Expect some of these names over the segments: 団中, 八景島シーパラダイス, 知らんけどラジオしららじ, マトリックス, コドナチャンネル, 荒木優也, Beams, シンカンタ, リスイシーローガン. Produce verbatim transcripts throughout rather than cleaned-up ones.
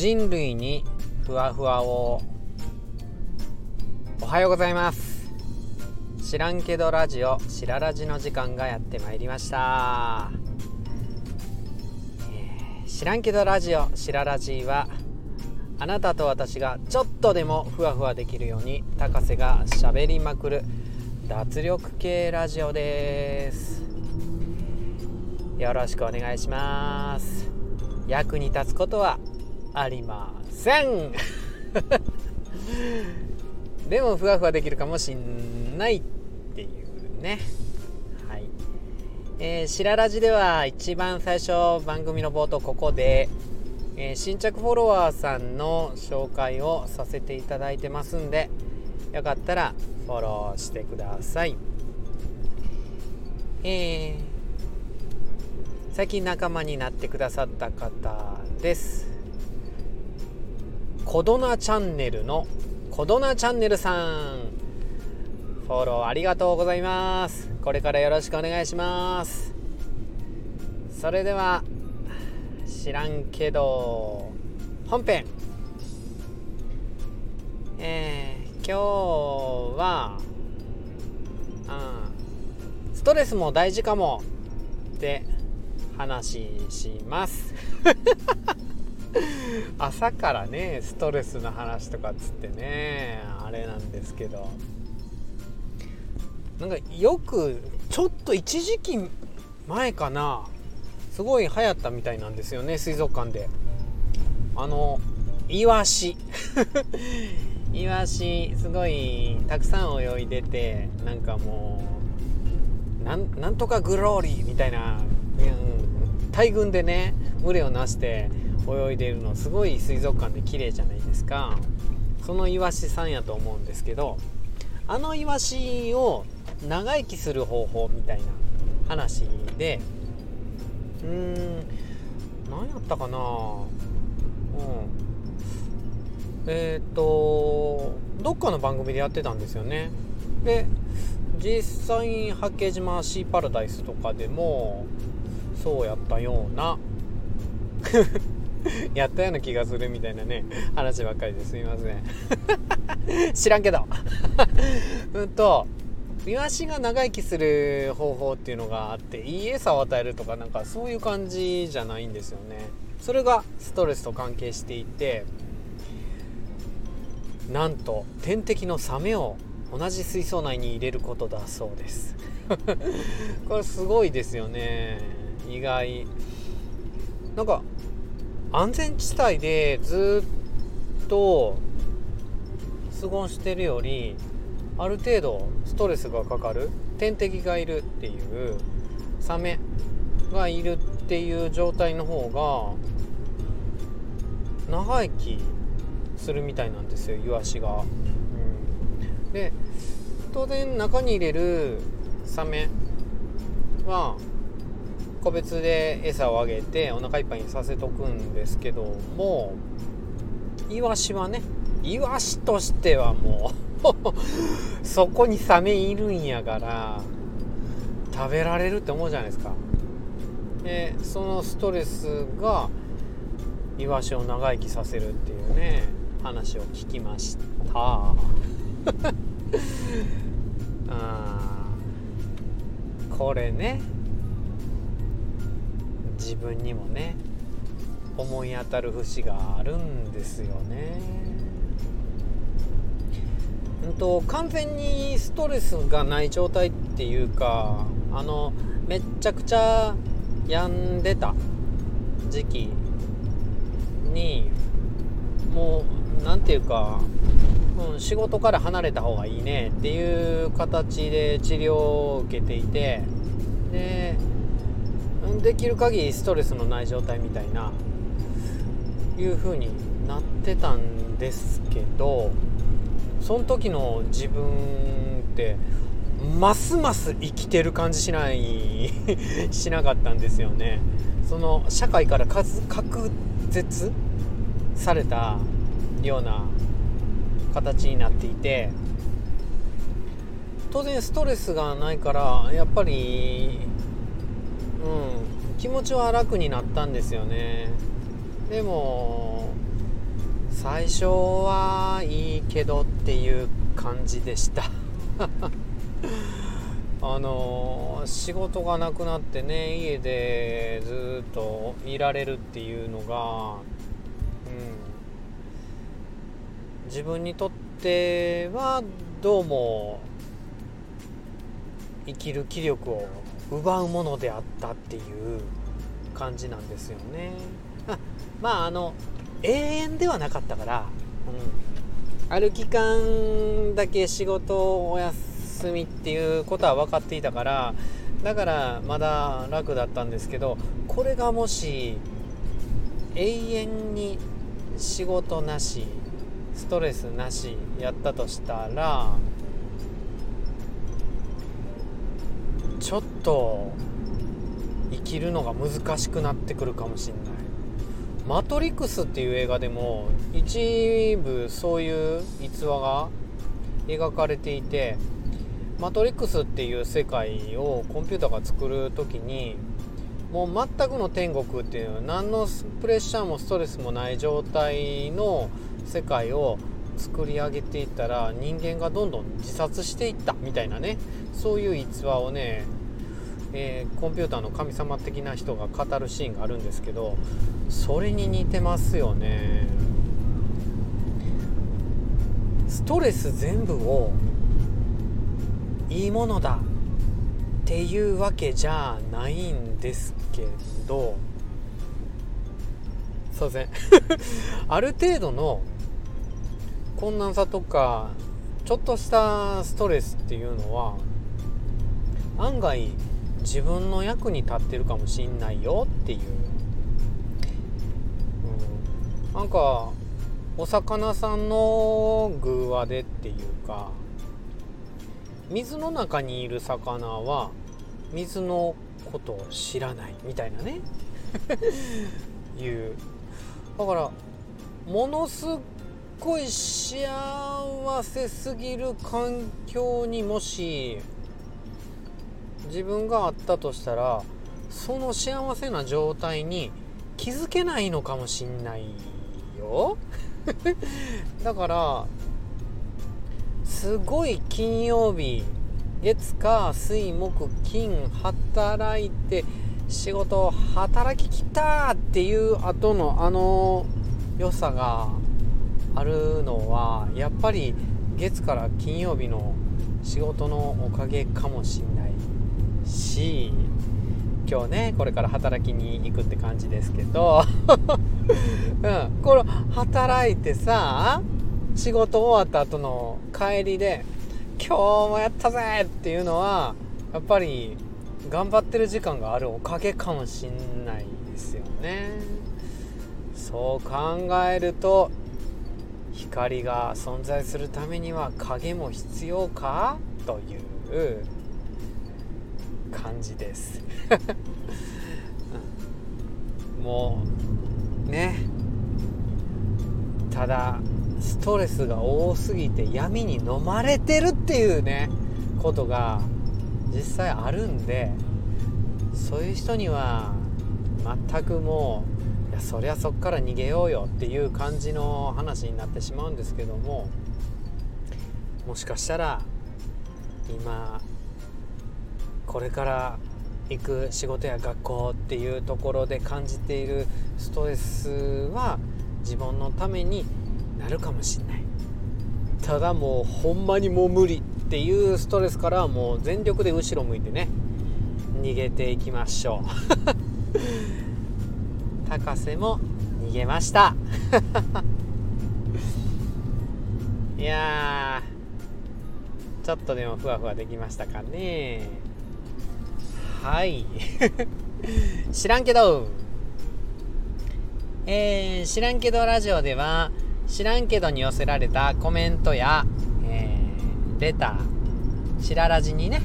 人類にふわふわを。おはようございます。知らんけどラジオしららじの時間がやってまいりました。えー、知らんけどラジオしららじは、あなたと私がちょっとでもふわふわできるように高瀬がしゃべりまくる脱力系ラジオです。よろしくお願いします。役に立つことはありませんでもふわふわできるかもしんないっていうね。はい。えー、しららじでは一番最初、番組の冒頭ここで、えー、新着フォロワーさんの紹介をさせていただいてますんで、よかったらフォローしてください。えー最近仲間になってくださった方です。コドナチャンネルのコドナチャンネルさん、フォローありがとうございます。これからよろしくお願いします。それでは知らんけど本編。えー、今日は、うん、ストレスも大事かもって話します朝からね、ストレスの話とかっつってね、あれなんですけど、なんかよくちょっと一時期前かな、すごい流行ったみたいなんですよね、水族館で。あのイワシイワシすごいたくさん泳いでて、なんかもうな ん, なんとかグローリーみたいな、うん、大群でね、群れをなして泳いでいるの、すごい水族館で綺麗じゃないですか。そのイワシさんやと思うんですけど、あのイワシを長生きする方法みたいな話で、うーん何やったかな、うんえっとどっかの番組でやってたんですよね。で、実際に八景島シーパラダイスとかでもそうやったようなやったような気がするみたいなね、話ばっかりですいません知らんけどうんとイワシが長生きする方法っていうのがあって、いい餌を与えるとか、なんかそういう感じじゃないんですよね。それがストレスと関係していて、なんと天敵のサメを同じ水槽内に入れることだそうですこれすごいですよね。意外、なんか安全地帯でずっと過ごしてるより、ある程度ストレスがかかる、天敵がいるっていう、サメがいるっていう状態の方が長生きするみたいなんですよ、イワシが。うん、で当然中に入れるサメは個別で餌をあげてお腹いっぱいにさせとくんですけども、イワシはね、イワシとしてはもうそこにサメいるんやから食べられるって思うじゃないですか。で、そのストレスがイワシを長生きさせるっていうね、話を聞きましたあーこれね、自分にもね、思い当たる節があるんですよね。うんと完全にストレスがない状態っていうか、あのめっちゃくちゃ病んでた時期に、もうなんていうか、うん、仕事から離れた方がいいねっていう形で治療を受けていて、で、できる限りストレスのない状態みたいないう風になってたんですけど、その時の自分ってますます生きてる感じしないしなかったんですよね。その社会から数隔絶されたような形になっていて、当然ストレスがないからやっぱり、うん、気持ちは楽になったんですよね。でも最初はいいけどっていう感じでしたあの仕事がなくなってね、家でずっといられるっていうのが、うん、自分にとってはどうも生きる気力を奪うものであったっていう感じなんですよね。あまああの永遠ではなかったから、うん、ある期間だけ仕事をお休みっていうことは分かっていたからだからまだ楽だったんですけど、これがもし永遠に仕事なしストレスなしやったとしたらちょっと生きるのが難しくなってくるかもしれない。マトリックスっていう映画でも一部そういう逸話が描かれていて、マトリックスっていう世界をコンピューターが作るときにもう全くの天国っていう何のプレッシャーもストレスもない状態の世界を作り上げていったら人間がどんどん自殺していったみたいなね、そういう逸話をね、えー、コンピューターの神様的な人が語るシーンがあるんですけど、それに似てますよね。ストレス全部をいいものだっていうわけじゃないんですけど、そうですねある程度の困難さとかちょっとしたストレスっていうのは案外自分の役に立ってるかもしんないよっていう、うん、なんかお魚さんの偶話でっていうか、水の中にいる魚は水のことを知らないみたいなねいうだからものすごいすごい幸せすぎる環境にもし自分があったとしたらその幸せな状態に気づけないのかもしんないよだからすごい金曜日月火水木金働いて仕事を働ききたっていう後のあの良さがあるのはやっぱり月から金曜日の仕事のおかげかもしんないし、今日ねこれから働きに行くって感じですけど、うん、これ働いてさ仕事終わった後の帰りで今日もやったぜっていうのはやっぱり頑張ってる時間があるおかげかもしんないですよね。そう考えると光が存在するためには影も必要かという感じですもうね、ただストレスが多すぎて闇に飲まれてるっていうねことが実際あるんで、そういう人には全くもういやそりゃそっから逃げようよっていう感じの話になってしまうんですけども、もしかしたら今これから行く仕事や学校っていうところで感じているストレスは自分のためになるかもしれない。ただもうほんまにもう無理っていうストレスからはもう全力で後ろ向いてね逃げていきましょう博士も逃げましたいやーちょっとでもふわふわできましたかね。はい知らんけど、えー、知らんけどラジオでは知らんけどに寄せられたコメントや、えー、レターしららじにね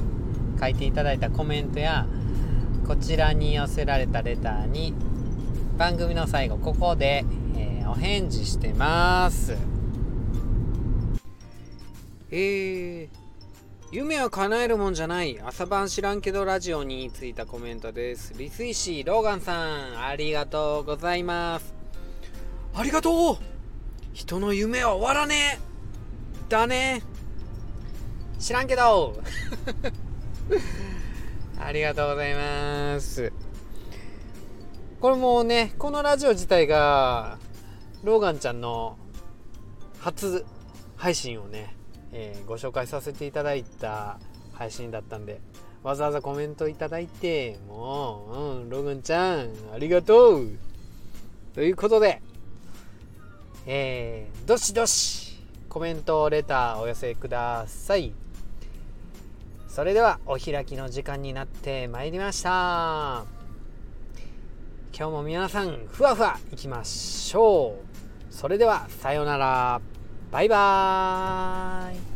書いていただいたコメントやこちらに寄せられたレターに番組の最後ここで、えー、お返事してます。えー、夢は叶えるもんじゃない朝晩知らんけどラジオについたコメントです。リスイシーローガンさんありがとうございます。ありがとう人の夢は終わらねえだね。知らんけどありがとうございます。これもね、このラジオ自体がローガンちゃんの初配信をね、えー、ご紹介させていただいた配信だったんで、わざわざコメントいただいて、もう、うん、ローガンちゃんありがとうということで、えー、どしどしコメントレターお寄せください。それではお開きの時間になってまいりました。今日も皆さんふわふわいきましょう。それではさようなら、バイバーイ。